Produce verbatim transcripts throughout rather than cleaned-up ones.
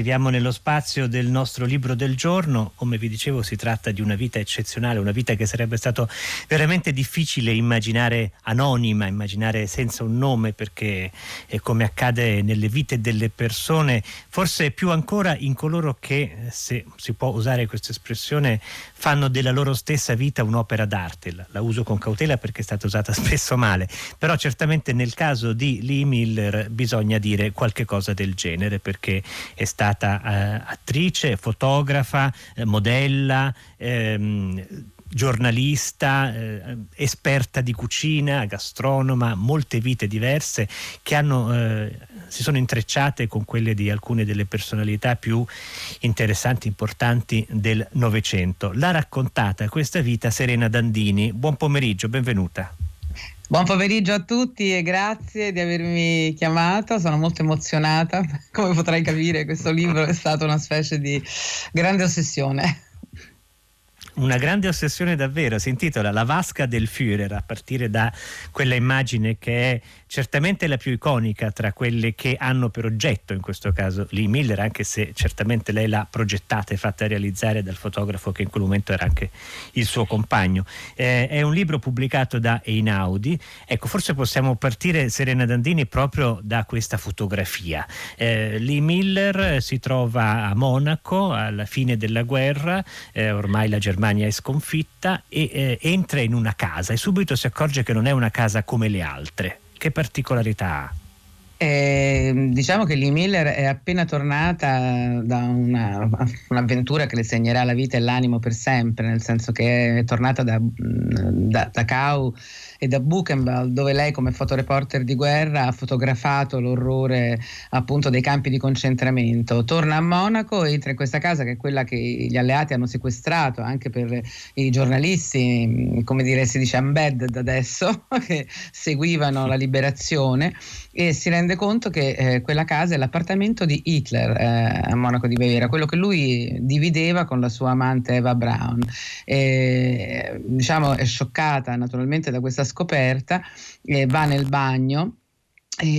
Arriviamo nello spazio del nostro libro del giorno. Come vi dicevo, si tratta di una vita eccezionale, una vita che sarebbe stato veramente difficile immaginare anonima, immaginare senza un nome, perché eh, come accade nelle vite delle persone, forse più ancora in coloro che, se si può usare questa espressione, fanno della loro stessa vita un'opera d'arte. La, la uso con cautela perché è stata usata spesso male, però certamente nel caso di Lee Miller bisogna dire qualche cosa del genere, perché è stata attrice, fotografa, modella, ehm, giornalista, eh, esperta di cucina, gastronoma, molte vite diverse che hanno, eh, si sono intrecciate con quelle di alcune delle personalità più interessanti, importanti del Novecento. L'ha raccontata questa vita Serena Dandini. Buon pomeriggio, benvenuta. Buon pomeriggio a tutti e grazie di avermi chiamato, sono molto emozionata, come potrai capire questo libro è stata una specie di grande ossessione. Una grande ossessione davvero, si intitola La vasca del Führer, a partire da quella immagine che è certamente la più iconica tra quelle che hanno per oggetto in questo caso Lee Miller, anche se certamente lei l'ha progettata e fatta realizzare dal fotografo che in quel momento era anche il suo compagno. Eh, è un libro pubblicato da Einaudi. Ecco, forse possiamo partire, Serena Dandini, proprio da questa fotografia. Eh, Lee Miller si trova a Monaco alla fine della guerra, eh, ormai la Germania è sconfitta e eh, entra in una casa e subito si accorge che non è una casa come le altre. Che particolarità ha? Eh, diciamo che Lee Miller è appena tornata da una, un'avventura che le segnerà la vita e l'animo per sempre, nel senso che è tornata da, da Dachau e da Buchenwald, dove lei come fotoreporter di guerra ha fotografato l'orrore appunto dei campi di concentramento. Torna a Monaco e entra in questa casa che è quella che gli alleati hanno sequestrato anche per i giornalisti, come dire, si dice embedded adesso, che seguivano la liberazione, e si rende conto che eh, quella casa è l'appartamento di Hitler eh, a Monaco di Baviera, quello che lui divideva con la sua amante Eva Braun. E, diciamo, è scioccata naturalmente da questa scoperta, eh, va nel bagno.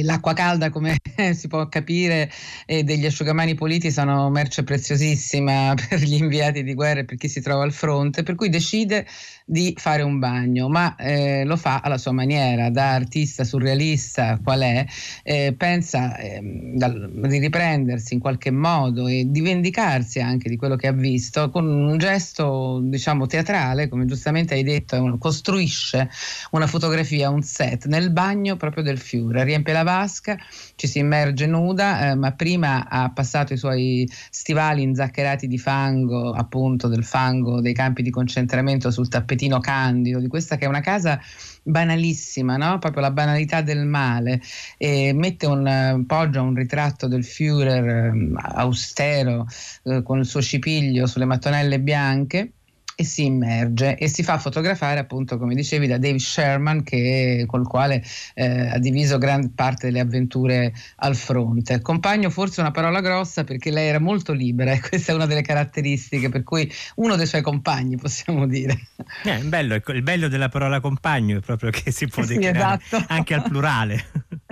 L'acqua calda, come si può capire, e degli asciugamani puliti sono merce preziosissima per gli inviati di guerra e per chi si trova al fronte, per cui decide di fare un bagno, ma eh, lo fa alla sua maniera, da artista surrealista qual è, eh, pensa eh, dal, di riprendersi in qualche modo e di vendicarsi anche di quello che ha visto con un gesto, diciamo, teatrale, come giustamente hai detto. Costruisce una fotografia, un set nel bagno proprio del Führer, riempie la vasca, ci si immerge nuda, eh, ma prima ha passato i suoi stivali inzaccherati di fango, appunto del fango dei campi di concentramento, sul tappetino candido di questa che è una casa banalissima, no? Proprio la banalità del male, e mette un poggia un ritratto del Führer eh, austero eh, con il suo cipiglio sulle mattonelle bianche e si immerge e si fa fotografare, appunto, come dicevi, da David Sherman, che, col quale eh, ha diviso gran parte delle avventure al fronte. Compagno forse una parola grossa, perché lei era molto libera e questa è una delle caratteristiche, per cui uno dei suoi compagni, possiamo dire. Eh, bello, il bello della parola compagno è proprio che si può declinare, sì, esatto, anche al plurale.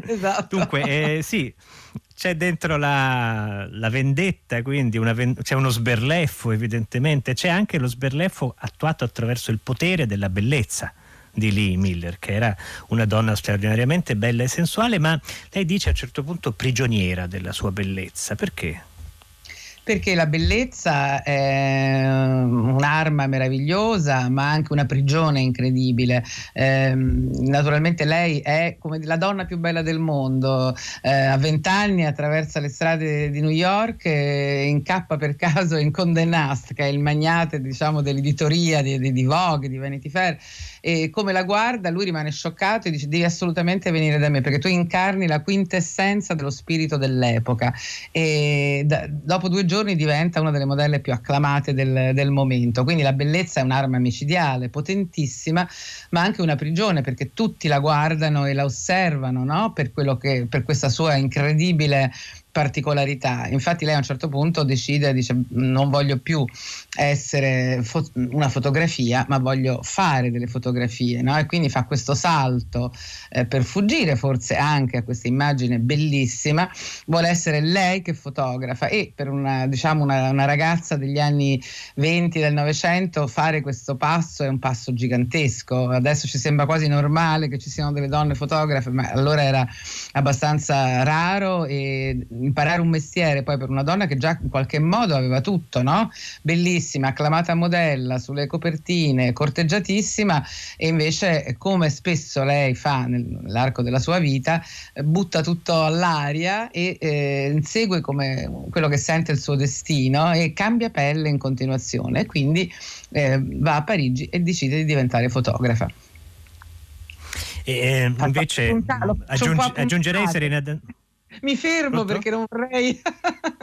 Esatto. Dunque, eh, sì, c'è dentro la, la vendetta, quindi una, c'è uno sberleffo evidentemente, c'è anche lo sberleffo attuato attraverso il potere della bellezza di Lee Miller, che era una donna straordinariamente bella e sensuale, ma lei dice a un certo punto prigioniera della sua bellezza. Perché? Perché la bellezza è un'arma meravigliosa, ma anche una prigione incredibile. Eh, naturalmente lei è come la donna più bella del mondo. Eh, a vent'anni attraversa le strade di New York e incappa per caso in Condé Nast, che è il magnate, diciamo, dell'editoria di, di, di Vogue, di Vanity Fair, e come la guarda lui rimane scioccato e dice: devi assolutamente venire da me, perché tu incarni la quintessenza dello spirito dell'epoca. E da, dopo due giorni diventa una delle modelle più acclamate del, del momento. Quindi la bellezza è un'arma micidiale, potentissima, ma anche una prigione, perché tutti la guardano e la osservano, no? Per quello che, per questa sua incredibile particolarità. Infatti lei a un certo punto decide, dice: non voglio più essere fo- una fotografia, ma voglio fare delle fotografie, no? E quindi fa questo salto eh, per fuggire forse anche a questa immagine bellissima. Vuole essere lei che fotografa, e per una, diciamo una, una ragazza degli anni venti del Novecento fare questo passo è un passo gigantesco. Adesso ci sembra quasi normale che ci siano delle donne fotografe, ma allora era abbastanza raro. E imparare un mestiere poi per una donna che già in qualche modo aveva tutto, no? Bellissima, acclamata modella, sulle copertine, corteggiatissima, e invece, come spesso lei fa nell'arco della sua vita, butta tutto all'aria e eh, insegue come quello che sente il suo destino e cambia pelle in continuazione, e quindi eh, va a Parigi e decide di diventare fotografa. E invece puntalo, aggiungi, aggiungerei Serena Dandini. Mi fermo Pronto? Perché non vorrei.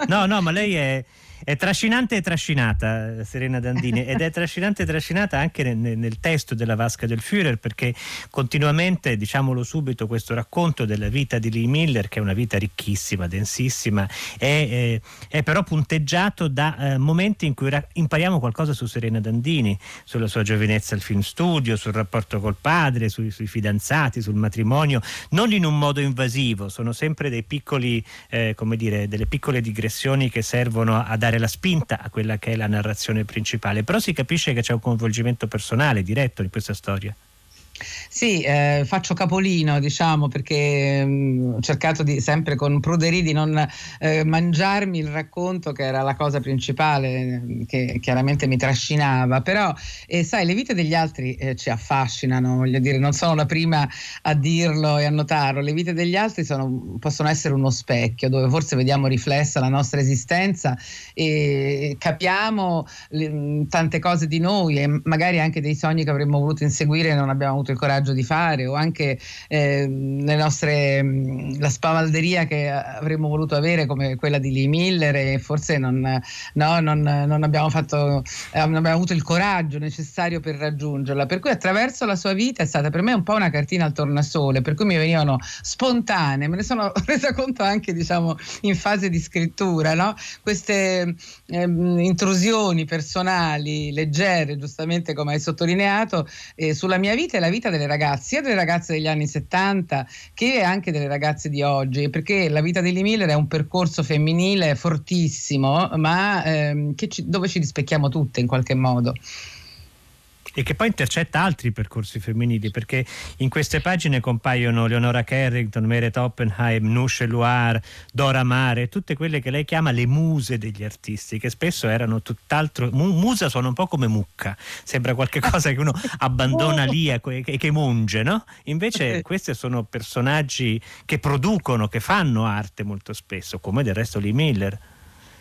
No, no, ma lei è, è trascinante e trascinata, Serena Dandini, ed è trascinante e trascinata anche nel, nel testo della Vasca del Führer, perché continuamente, diciamolo subito, questo racconto della vita di Lee Miller, che è una vita ricchissima, densissima, è, è, è però punteggiato da eh, momenti in cui ra- impariamo qualcosa su Serena Dandini, sulla sua giovinezza al film studio, sul rapporto col padre, sui, sui fidanzati, sul matrimonio, non in un modo invasivo. Sono sempre dei piccoli, eh, come dire, delle piccole digressioni che servono a dare la spinta a quella che è la narrazione principale, però si capisce che c'è un coinvolgimento personale diretto in questa storia. Sì, eh, faccio capolino, diciamo, perché mh, ho cercato di, sempre con pruderie, di non eh, mangiarmi il racconto, che era la cosa principale che chiaramente mi trascinava, però eh, sai, le vite degli altri eh, ci affascinano, voglio dire, non sono la prima a dirlo e a notarlo. Le vite degli altri sono, possono essere uno specchio dove forse vediamo riflessa la nostra esistenza e capiamo le, tante cose di noi, e magari anche dei sogni che avremmo voluto inseguire e non abbiamo avuto il coraggio di fare, o anche eh, le nostre, la spavalderia che avremmo voluto avere, come quella di Lee Miller, e forse non, no, non, non abbiamo fatto eh, non abbiamo avuto il coraggio necessario per raggiungerla. Per cui attraverso la sua vita è stata per me un po' una cartina al tornasole, per cui mi venivano spontanee, me ne sono resa conto anche, diciamo, in fase di scrittura, no? Queste eh, intrusioni personali leggere, giustamente come hai sottolineato, eh, sulla mia vita, la vita delle ragazze, sia delle ragazze degli anni settanta che anche delle ragazze di oggi, perché la vita di Lee Miller è un percorso femminile fortissimo, ma ehm, che ci, dove ci rispecchiamo tutte in qualche modo. E che poi intercetta altri percorsi femminili, perché in queste pagine compaiono Leonora Carrington, Meret Oppenheim, Nusche Luar, Dora Mar, e tutte quelle che lei chiama le muse degli artisti, che spesso erano tutt'altro. Musa sono un po' come mucca, sembra qualche cosa che uno abbandona lì e che munge, no? Invece questi sono personaggi che producono, che fanno arte molto spesso, come del resto Lee Miller.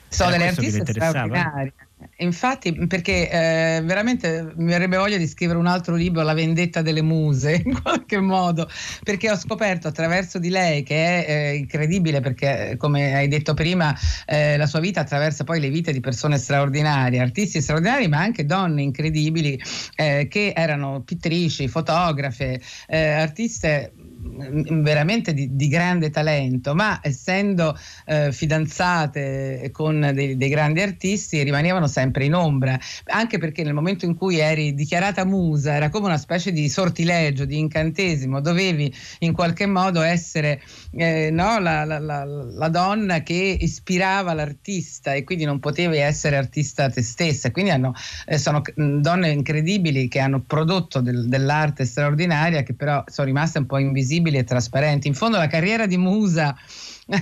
Sono delle artiste straordinarie. Infatti, perché eh, veramente mi avrebbe voglia di scrivere un altro libro, La vendetta delle muse, in qualche modo, perché ho scoperto attraverso di lei, che è eh, incredibile, perché come hai detto prima eh, la sua vita attraversa poi le vite di persone straordinarie, artisti straordinari, ma anche donne incredibili eh, che erano pittrici, fotografe, eh, artiste veramente di, di grande talento, ma essendo eh, fidanzate con dei, dei grandi artisti rimanevano sempre in ombra, anche perché nel momento in cui eri dichiarata musa era come una specie di sortilegio, di incantesimo, dovevi in qualche modo essere eh, no, la, la, la, la donna che ispirava l'artista, e quindi non potevi essere artista te stessa. Quindi hanno, eh, sono donne incredibili che hanno prodotto del, dell'arte straordinaria, che però sono rimaste un po' invisibili e trasparenti. In fondo la carriera di musa,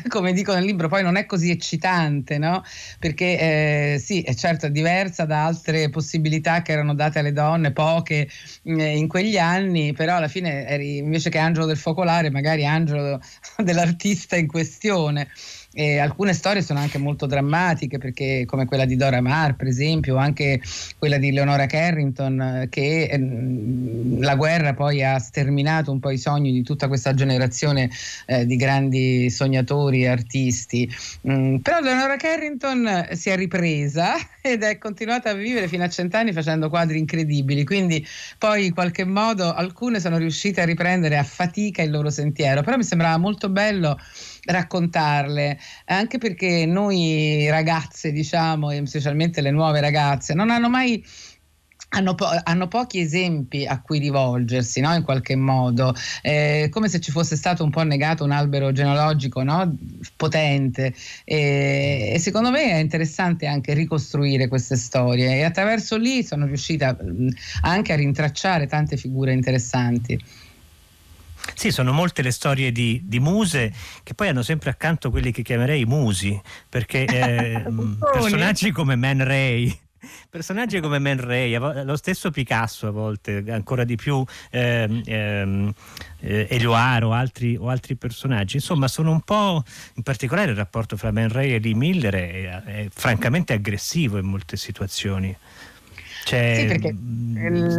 come dico nel libro, poi non è così eccitante, no? Perché eh, sì, è certo diversa da altre possibilità che erano date alle donne, poche eh, in quegli anni, però alla fine eri, invece che angelo del focolare, magari angelo dell'artista in questione. E alcune storie sono anche molto drammatiche, perché come quella di Dora Maar, per esempio, anche quella di Leonora Carrington, che eh, la guerra poi ha sterminato un po' i sogni di tutta questa generazione eh, di grandi sognatori creatori e artisti. Mm, però Leonora Carrington si è ripresa ed è continuata a vivere fino a cent'anni facendo quadri incredibili, quindi poi in qualche modo alcune sono riuscite a riprendere a fatica il loro sentiero, però mi sembrava molto bello raccontarle, anche perché noi ragazze, diciamo, e specialmente le nuove ragazze, non hanno mai Hanno, po- hanno pochi esempi a cui rivolgersi, no? In qualche modo, eh, come se ci fosse stato un po' negato un albero genealogico, no? Potente, eh, e secondo me è interessante anche ricostruire queste storie, e attraverso lì sono riuscita anche a rintracciare tante figure interessanti. Sì, sono molte le storie di, di muse che poi hanno sempre accanto quelli che chiamerei musi, perché eh, personaggi come Man Ray personaggi come Man Ray, lo stesso Picasso a volte, ancora di più ehm, ehm, eh, Elioar o altri, o altri personaggi, insomma sono un po', in particolare il rapporto fra Man Ray e Lee Miller è, è francamente aggressivo in molte situazioni. Cioè, sì, perché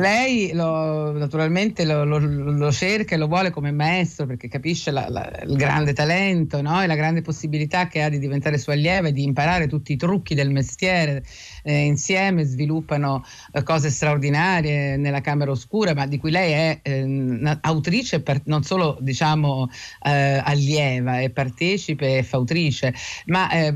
lei lo, naturalmente lo, lo, lo cerca e lo vuole come maestro, perché capisce la, la, il grande talento, no? E la grande possibilità che ha di diventare sua allieva e di imparare tutti i trucchi del mestiere. Eh, insieme sviluppano eh, cose straordinarie nella Camera Oscura, ma di cui lei è eh, autrice, per, non solo diciamo eh, allieva e partecipe e fautrice, ma eh,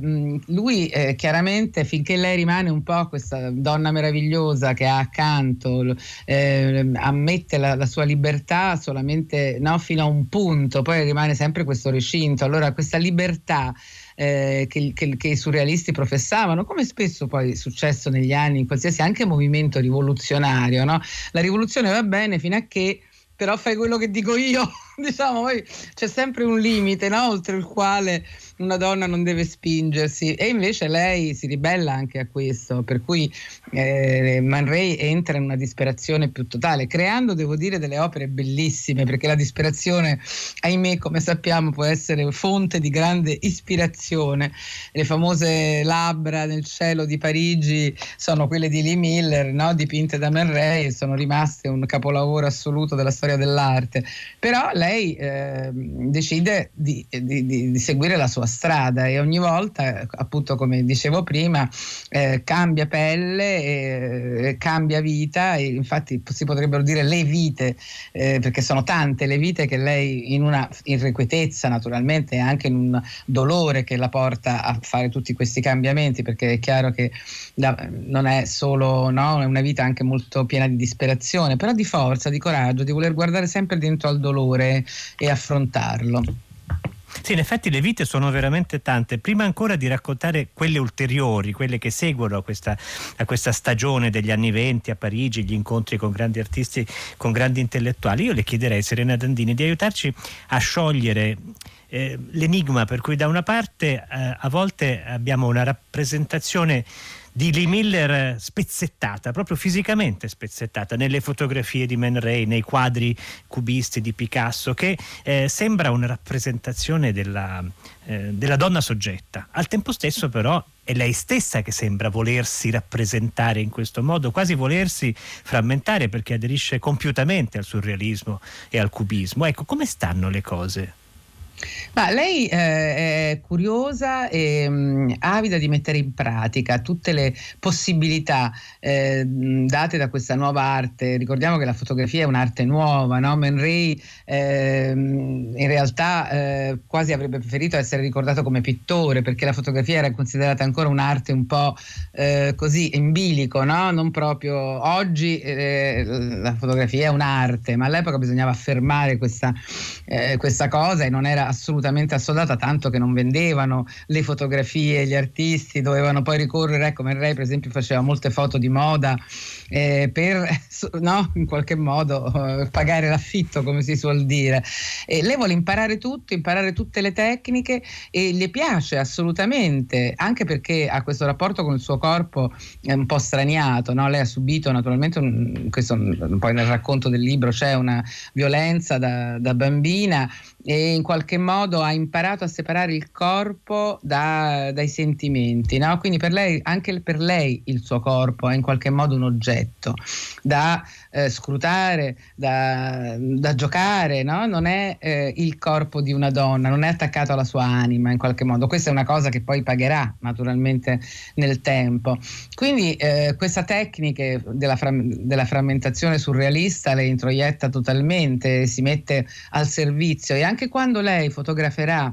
lui eh, chiaramente, finché lei rimane un po' questa donna meravigliosa che ha accanto, eh, ammette la, la sua libertà solamente, no, fino a un punto, poi rimane sempre questo recinto. Allora questa libertà eh, che, che, che i surrealisti professavano, come spesso poi è successo negli anni in qualsiasi anche movimento rivoluzionario, no? La rivoluzione va bene fino a che però fai quello che dico io, diciamo, poi c'è sempre un limite, no? Oltre il quale una donna non deve spingersi, e invece lei si ribella anche a questo, per cui eh, Man Ray entra in una disperazione più totale, creando, devo dire, delle opere bellissime, perché la disperazione, ahimè, come sappiamo, può essere fonte di grande ispirazione. Le famose labbra nel cielo di Parigi sono quelle di Lee Miller, no? Dipinte da Man Ray, e sono rimaste un capolavoro assoluto della storia dell'arte. Però lei eh, decide di, di, di, di seguire la sua strada, e ogni volta, appunto, come dicevo prima, eh, cambia pelle, eh, cambia vita, e infatti si potrebbero dire le vite, eh, perché sono tante le vite che lei, in una irrequietezza naturalmente e anche in un dolore che la porta a fare tutti questi cambiamenti, perché è chiaro che da, non è solo, no, è una vita anche molto piena di disperazione, però di forza, di coraggio, di voler guardare sempre dentro al dolore e affrontarlo. Sì, in effetti le vite sono veramente tante. Prima ancora di raccontare quelle ulteriori, quelle che seguono a questa, a questa stagione degli anni venti a Parigi, gli incontri con grandi artisti, con grandi intellettuali, io le chiederei, Serena Dandini, di aiutarci a sciogliere eh, l'enigma per cui da una parte eh, a volte abbiamo una rappresentazione di Lee Miller spezzettata, proprio fisicamente spezzettata, nelle fotografie di Man Ray, nei quadri cubisti di Picasso, che eh, sembra una rappresentazione della, eh, della donna soggetta. Al tempo stesso però è lei stessa che sembra volersi rappresentare in questo modo, quasi volersi frammentare, perché aderisce compiutamente al surrealismo e al cubismo. Ecco, come stanno le cose? Ma lei eh, è curiosa e mh, avida di mettere in pratica tutte le possibilità eh, date da questa nuova arte. Ricordiamo che la fotografia è un'arte nuova, no? Man Ray eh, in realtà eh, quasi avrebbe preferito essere ricordato come pittore, perché la fotografia era considerata ancora un'arte un po' eh, così in bilico, no? Non proprio oggi eh, la fotografia è un'arte, ma all'epoca bisognava affermare questa, eh, questa cosa, e non era assolutamente assodata, tanto che non vendevano le fotografie, gli artisti dovevano poi ricorrere, ecco, Man Ray per esempio faceva molte foto di moda eh, per, no, in qualche modo eh, pagare l'affitto, come si suol dire, e lei vuole imparare tutto, imparare tutte le tecniche, e le piace assolutamente, anche perché ha questo rapporto con il suo corpo eh, un po' straniato, no? Lei ha subito naturalmente un, questo, poi nel racconto del libro c'è una violenza da, da bambina, e in qualche modo ha imparato a separare il corpo da, dai sentimenti, no? Quindi per lei, anche per lei il suo corpo è in qualche modo un oggetto da eh, scrutare, da, da giocare, no? Non è eh, il corpo di una donna, non è attaccato alla sua anima in qualche modo. Questa è una cosa che poi pagherà naturalmente nel tempo. Quindi eh, questa tecnica della, fram- della frammentazione surrealista le introietta totalmente, si mette al servizio, e anche Anche quando lei fotograferà,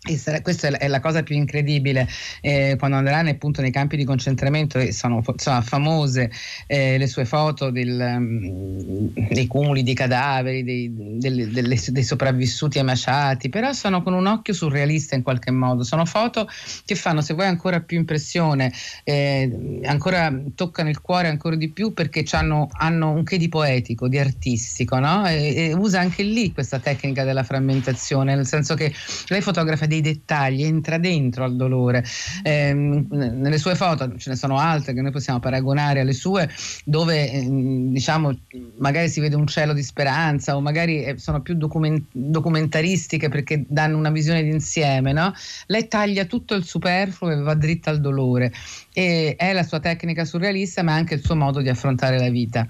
e sarà, questa è la cosa più incredibile, eh, quando andrà nel, appunto, nei campi di concentramento, e sono, sono famose eh, le sue foto del, um, dei cumuli di cadaveri, dei, delle, delle, dei sopravvissuti emaciati, però sono con un occhio surrealista in qualche modo. Sono foto che fanno, se vuoi, ancora più impressione, eh, ancora toccano il cuore ancora di più, perché hanno, hanno un che di poetico, di artistico, no? E, e usa anche lì questa tecnica della frammentazione, nel senso che lei fotografa dei dettagli, entra dentro al dolore. Eh, nelle sue foto ce ne sono altre che noi possiamo paragonare alle sue, dove eh, diciamo magari si vede un cielo di speranza, o magari eh, sono più document- documentaristiche, perché danno una visione d'insieme, no? Lei taglia tutto il superfluo e va dritta al dolore, e è la sua tecnica surrealista, ma anche il suo modo di affrontare la vita.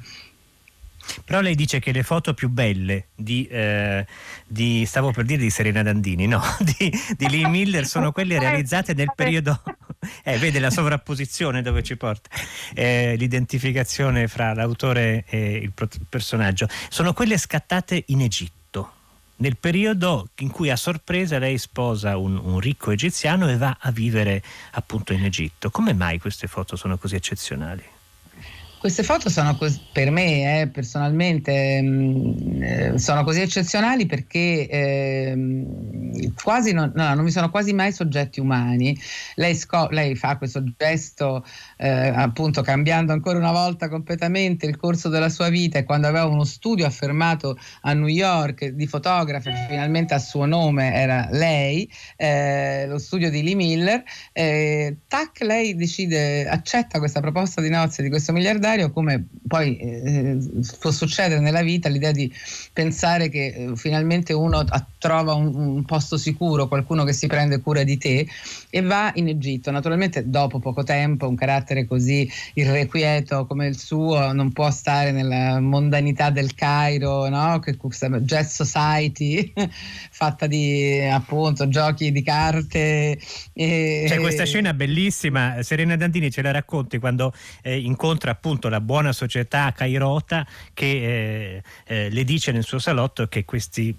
Però lei dice che le foto più belle di, eh, di stavo per dire di Serena Dandini, no, di, di Lee Miller, sono quelle realizzate nel periodo, eh, vede la sovrapposizione dove ci porta, eh, l'identificazione fra l'autore e il personaggio, sono quelle scattate in Egitto, nel periodo in cui a sorpresa lei sposa un, un ricco egiziano e va a vivere appunto in Egitto. Come mai queste foto sono così eccezionali? Queste foto sono cos- per me eh, personalmente mh, sono così eccezionali perché eh, quasi non, no, non mi sono quasi mai soggetti umani. Lei, sco- lei fa questo gesto eh, appunto cambiando ancora una volta completamente il corso della sua vita, e quando aveva uno studio affermato a New York di fotografi, finalmente a suo nome era lei, eh, lo studio di Lee Miller, eh, tac, lei decide, accetta questa proposta di nozze di questo miliardario, come poi eh, può succedere nella vita, l'idea di pensare che eh, finalmente uno trova un, un posto sicuro, qualcuno che si prende cura di te, e va in Egitto. Naturalmente dopo poco tempo, un carattere così irrequieto come il suo non può stare nella mondanità del Cairo, no? Che Jet Society fatta di appunto giochi di carte. E, c'è questa scena bellissima, Serena Dandini ce la racconti, quando eh, incontra appunto la buona società cairota che eh, eh, le dice nel suo salotto che questi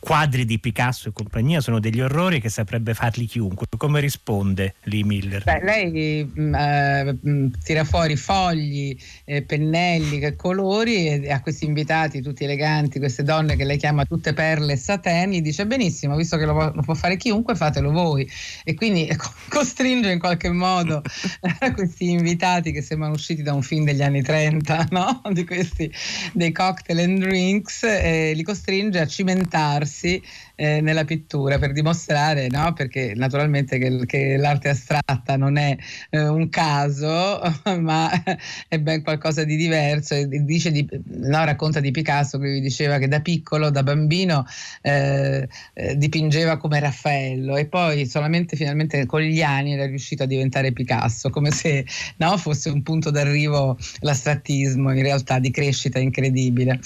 quadri di Picasso e compagnia sono degli orrori che saprebbe farli chiunque. Come risponde Lee Miller? Beh, lei eh, tira fuori fogli, eh, pennelli, colori, e a questi invitati tutti eleganti, queste donne che lei chiama tutte perle e sateni, dice: benissimo, visto che lo, lo può fare chiunque, fatelo voi. E quindi costringe in qualche modo questi invitati, che sembrano usciti da un film degli anni trenta, no? Di questi, dei cocktail and drinks, eh, li costringe a cimentarsi Eh, nella pittura, per dimostrare, no? Perché naturalmente che, che l'arte astratta non è eh, un caso, ma è ben qualcosa di diverso. E dice di, no, racconta di Picasso che vi diceva che da piccolo, da bambino eh, eh, dipingeva come Raffaello, e poi solamente finalmente con gli anni era riuscito a diventare Picasso, come se, no, fosse un punto d'arrivo l'astrattismo, in realtà di crescita incredibile.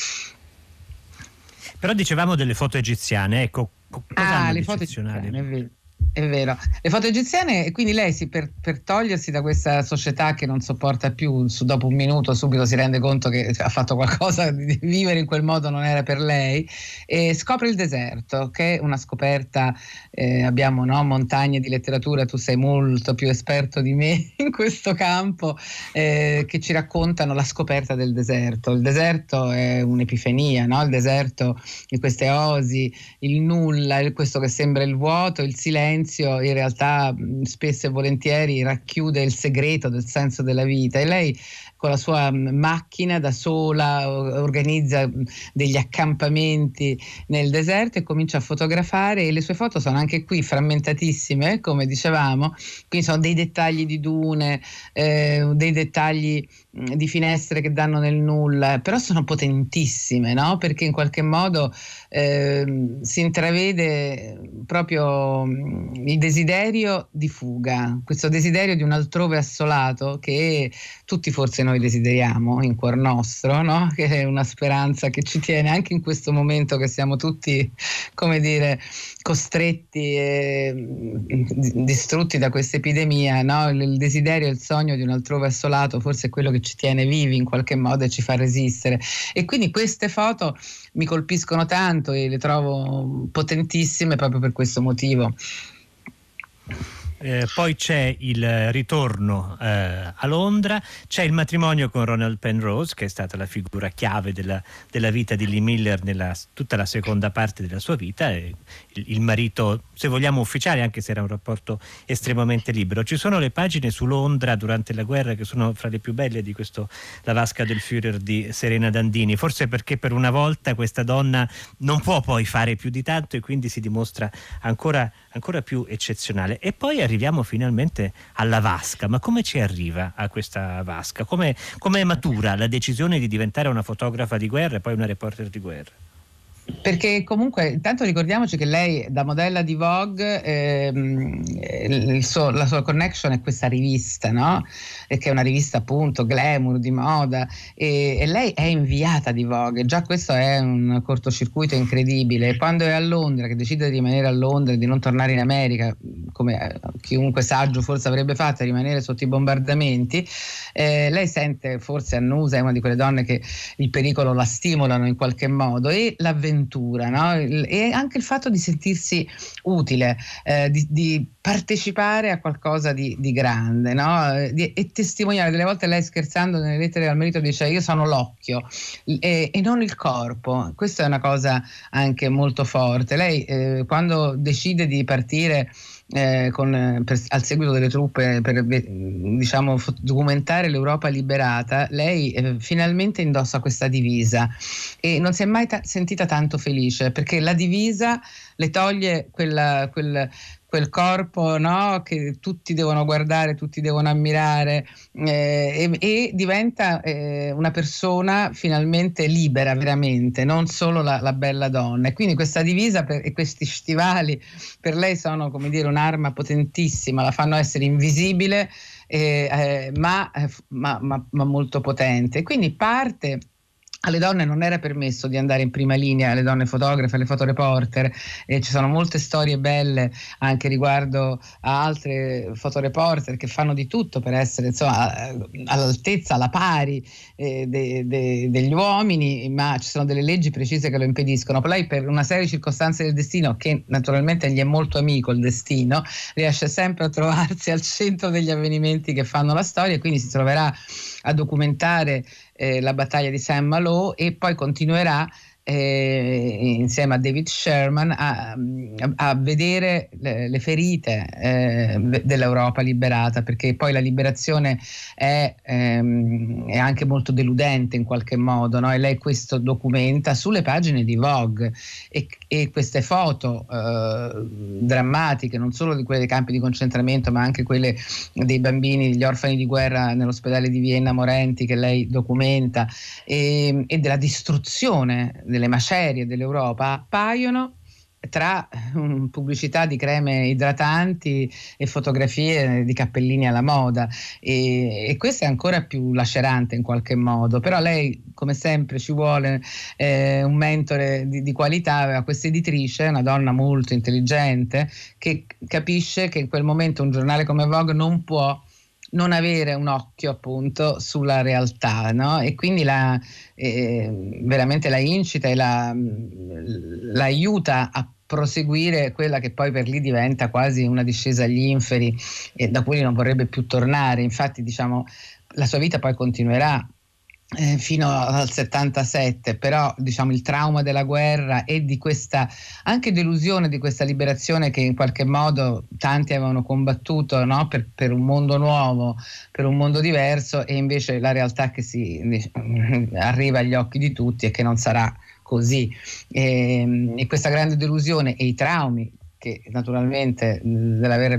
Però dicevamo delle foto egiziane, ecco, cosa ah, le foto egiziane, è vero. È vero, le foto egiziane. Quindi lei si, per, per togliersi da questa società che non sopporta più, su, dopo un minuto subito si rende conto che ha fatto qualcosa, di vivere in quel modo non era per lei, e scopre il deserto, che è una scoperta, eh, abbiamo, no, montagne di letteratura, tu sei molto più esperto di me in questo campo, eh, che ci raccontano la scoperta del deserto. Il deserto è un'epifania, no? Il deserto di queste oasi, il nulla, questo che sembra il vuoto, il silenzio, silenzio in realtà spesso e volentieri racchiude il segreto del senso della vita, e lei con la sua macchina da sola organizza degli accampamenti nel deserto e comincia a fotografare, e le sue foto sono anche qui frammentatissime, come dicevamo, quindi sono dei dettagli di dune, eh, dei dettagli di finestre che danno nel nulla, però sono potentissime, no? Perché in qualche modo eh, si intravede proprio il desiderio di fuga, questo desiderio di un altrove assolato che tutti forse noi desideriamo in cuor nostro, no? Che è una speranza che ci tiene anche in questo momento che siamo tutti, come dire, costretti e distrutti da questa epidemia, no? Il desiderio e il sogno di un altrove assolato forse è quello che ci tiene vivi in qualche modo e ci fa resistere, e quindi queste foto mi colpiscono tanto e le trovo potentissime proprio per questo motivo. Eh, poi c'è il ritorno eh, a Londra, c'è il matrimonio con Ronald Penrose, che è stata la figura chiave della, della vita di Lee Miller nella tutta la seconda parte della sua vita, eh, il, il marito, se vogliamo, ufficiale, anche se era un rapporto estremamente libero. Ci sono le pagine su Londra durante la guerra che sono fra le più belle di questo La vasca del Führer di Serena Dandini, forse perché per una volta questa donna non può poi fare più di tanto e quindi si dimostra ancora, ancora più eccezionale. E poi arriviamo finalmente alla vasca. Ma come ci arriva a questa vasca? Come è matura la decisione di diventare una fotografa di guerra e poi una reporter di guerra? Perché comunque intanto ricordiamoci che lei, da modella di Vogue, ehm, il suo, la sua connection è questa rivista, no? E che è una rivista appunto glamour, di moda, e, e lei è inviata di Vogue, già questo è un cortocircuito incredibile. E quando è a Londra, che decide di rimanere a Londra e di non tornare in America, come chiunque saggio forse avrebbe fatto, a rimanere sotto i bombardamenti, eh, lei sente, forse annusa, è una di quelle donne che il pericolo la stimolano in qualche modo, e l'avventura, no? E anche il fatto di sentirsi utile, eh, di, di partecipare a qualcosa di, di grande, no? Di, e testimoniare. Delle volte lei, scherzando nelle lettere al marito, dice: io sono l'occhio e, e non il corpo. Questa è una cosa anche molto forte. Lei eh, quando decide di partire Eh, con, per, al seguito delle truppe per, diciamo, documentare l'Europa liberata, lei eh, finalmente indossa questa divisa e non si è mai ta- sentita tanto felice, perché la divisa le toglie quella, quel, quel corpo, no? Che tutti devono guardare, tutti devono ammirare, eh, e, e diventa eh, una persona finalmente libera, veramente, non solo la, la bella donna. E quindi questa divisa per, e questi stivali per lei sono, come dire, un'arma potentissima, la fanno essere invisibile, eh, eh, ma, ma, ma, ma molto potente. Quindi parte... Alle donne non era permesso di andare in prima linea, alle donne fotografe, alle fotoreporter, eh, ci sono molte storie belle anche riguardo a altre fotoreporter che fanno di tutto per essere, insomma, all'altezza, alla pari eh, de, de, degli uomini, ma ci sono delle leggi precise che lo impediscono. Poi lei, per una serie di circostanze del destino, che naturalmente gli è molto amico il destino, riesce sempre a trovarsi al centro degli avvenimenti che fanno la storia, e quindi si troverà a documentare Eh, la battaglia di Saint Malo, e poi continuerà eh, insieme a David Sherman a, a vedere le, le ferite eh, dell'Europa liberata, perché poi la liberazione è, ehm, è anche molto deludente in qualche modo, no? E lei questo documenta sulle pagine di Vogue, e, e queste foto eh, drammatiche, non solo di quelle dei campi di concentramento, ma anche quelle dei bambini, gli orfani di guerra nell'ospedale di Vienna morenti, che lei documenta, e, e della distruzione, delle macerie dell'Europa, appaiono tra um, pubblicità di creme idratanti e fotografie di cappellini alla moda, e, e questo è ancora più lacerante in qualche modo. Però lei, come sempre, ci vuole eh, un mentore di, di qualità. Aveva questa editrice, una donna molto intelligente, che capisce che in quel momento un giornale come Vogue non può non avere un occhio appunto sulla realtà, no? E quindi la, eh, veramente la incita e la, la aiuta a proseguire quella che poi per lì diventa quasi una discesa agli inferi, e da cui non vorrebbe più tornare. Infatti, diciamo, la sua vita poi continuerà Eh, fino al settantasette, però diciamo il trauma della guerra e di questa anche delusione di questa liberazione che in qualche modo tanti avevano combattuto, no? per, per un mondo nuovo, per un mondo diverso, e invece la realtà che si eh, arriva agli occhi di tutti è che non sarà così, e, e questa grande delusione e i traumi che naturalmente dell'aver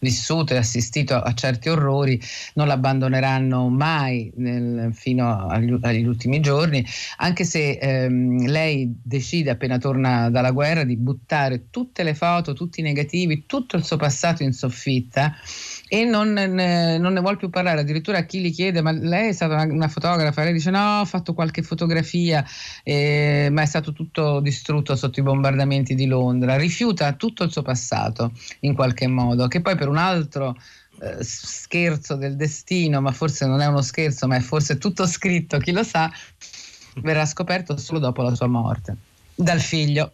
vissuto e assistito a certi orrori non l'abbandoneranno mai nel, fino agli, agli ultimi giorni, anche se ehm, lei decide appena torna dalla guerra di buttare tutte le foto, tutti i negativi, tutto il suo passato in soffitta e non ne, non ne vuol più parlare. Addirittura a chi gli chiede ma lei è stata una, una fotografa, lei dice no, ho fatto qualche fotografia, eh, ma è stato tutto distrutto sotto i bombardamenti di Londra. Rifiuta tutto il suo passato in qualche modo, che poi per un altro eh, scherzo del destino, ma forse non è uno scherzo, ma è forse tutto scritto, chi lo sa, verrà scoperto solo dopo la sua morte, dal figlio.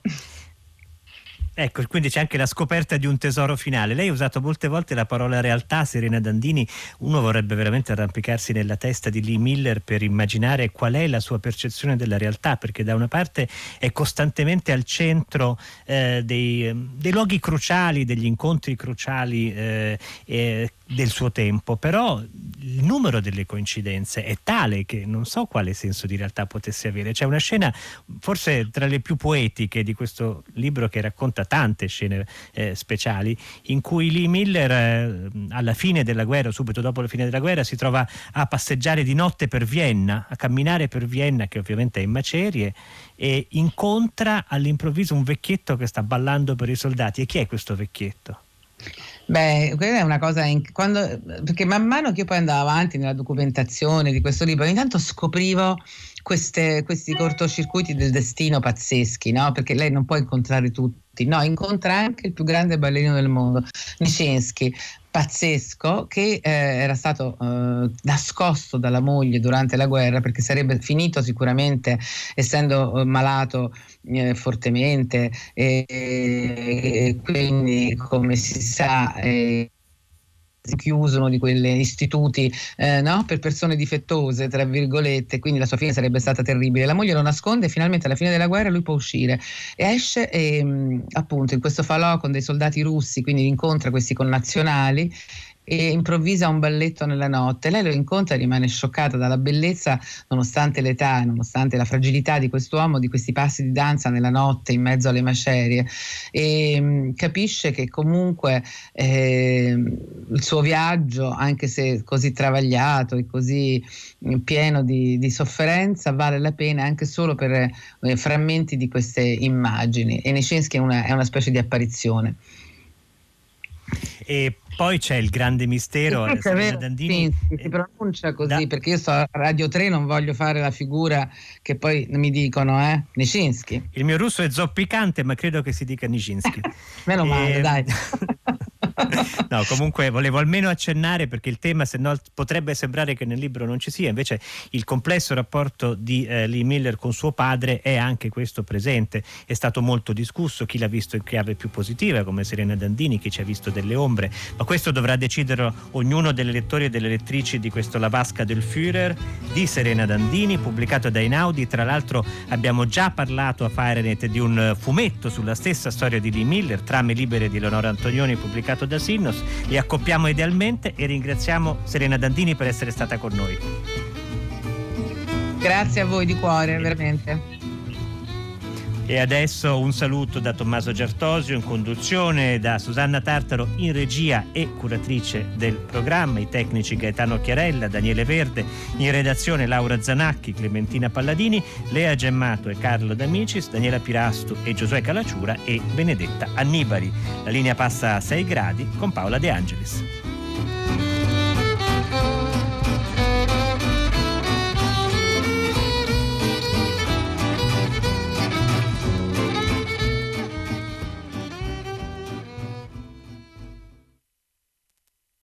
Ecco, quindi c'è anche la scoperta di un tesoro finale. Lei ha usato molte volte la parola realtà, Serena Dandini. Uno vorrebbe veramente arrampicarsi nella testa di Lee Miller per immaginare qual è la sua percezione della realtà, perché da una parte è costantemente al centro eh, dei, dei luoghi cruciali, degli incontri cruciali eh, eh, del suo tempo, però il numero delle coincidenze è tale che non so quale senso di realtà potesse avere. C'è una scena forse tra le più poetiche di questo libro, che racconta tante scene eh, speciali, in cui Lee Miller eh, alla fine della guerra, subito dopo la fine della guerra, si trova a passeggiare di notte per Vienna, a camminare per Vienna, che ovviamente è in macerie, e incontra all'improvviso un vecchietto che sta ballando per i soldati. E chi è questo vecchietto? Beh, quella è una cosa in, quando, perché man mano che io poi andavo avanti nella documentazione di questo libro, ogni tanto scoprivo queste, questi cortocircuiti del destino pazzeschi, no? Perché lei non può incontrare tutti, no? Incontra anche il più grande ballerino del mondo, Nijinsky, pazzesco, che eh, era stato eh, nascosto dalla moglie durante la guerra, perché sarebbe finito sicuramente, essendo eh, malato eh, fortemente, e, e quindi, come si sa, eh, chiuso uno di quegli istituti eh, no? per persone difettose, tra virgolette, quindi la sua fine sarebbe stata terribile. La moglie lo nasconde e finalmente alla fine della guerra lui può uscire e esce e, mh, appunto in questo falò con dei soldati russi, quindi incontra questi connazionali e improvvisa un balletto nella notte. Lei lo incontra e rimane scioccata dalla bellezza, nonostante l'età, nonostante la fragilità di quest'uomo, di questi passi di danza nella notte in mezzo alle macerie, e mh, capisce che comunque eh, il suo viaggio, anche se così travagliato e così mh, pieno di, di sofferenza, vale la pena anche solo per eh, frammenti di queste immagini, e Nijinsky è una, è una specie di apparizione. E poi c'è il grande mistero, sì, Serena Dandini, sì, si pronuncia così da... perché io sto a Radio tre, non voglio fare la figura che poi mi dicono eh, Nijinsky. Il mio russo è zoppicante, ma credo che si dica Nijinsky. Meno male, e... dai. No, comunque volevo almeno accennare, perché il tema, se no, potrebbe sembrare che nel libro non ci sia, invece il complesso rapporto di eh, Lee Miller con suo padre è anche questo presente. È stato molto discusso chi l'ha visto in chiave più positiva, come Serena Dandini, chi ci ha visto delle ombre, ma questo dovrà decidere ognuno delle lettori e delle lettrici di questo La vasca del Führer di Serena Dandini, pubblicato da Einaudi. Tra l'altro abbiamo già parlato a FAHRENHEIT di un fumetto sulla stessa storia di Lee Miller, Trame libere, di Eleonora Antonioni, pubblicato da Sinnos. Li accoppiamo idealmente e ringraziamo Serena Dandini per essere stata con noi. Grazie a voi di cuore, veramente. E adesso un saluto da Tommaso Giartosio in conduzione, da Susanna Tartaro in regia e curatrice del programma, i tecnici Gaetano Chiarella, Daniele Verde, in redazione Laura Zanacchi, Clementina Palladini, Lea Gemmato e Carlo D'Amicis, Daniela Pirastu e Giosuè Calaciura e Benedetta Annibali. La linea passa a sei gradi con Paola De Angelis.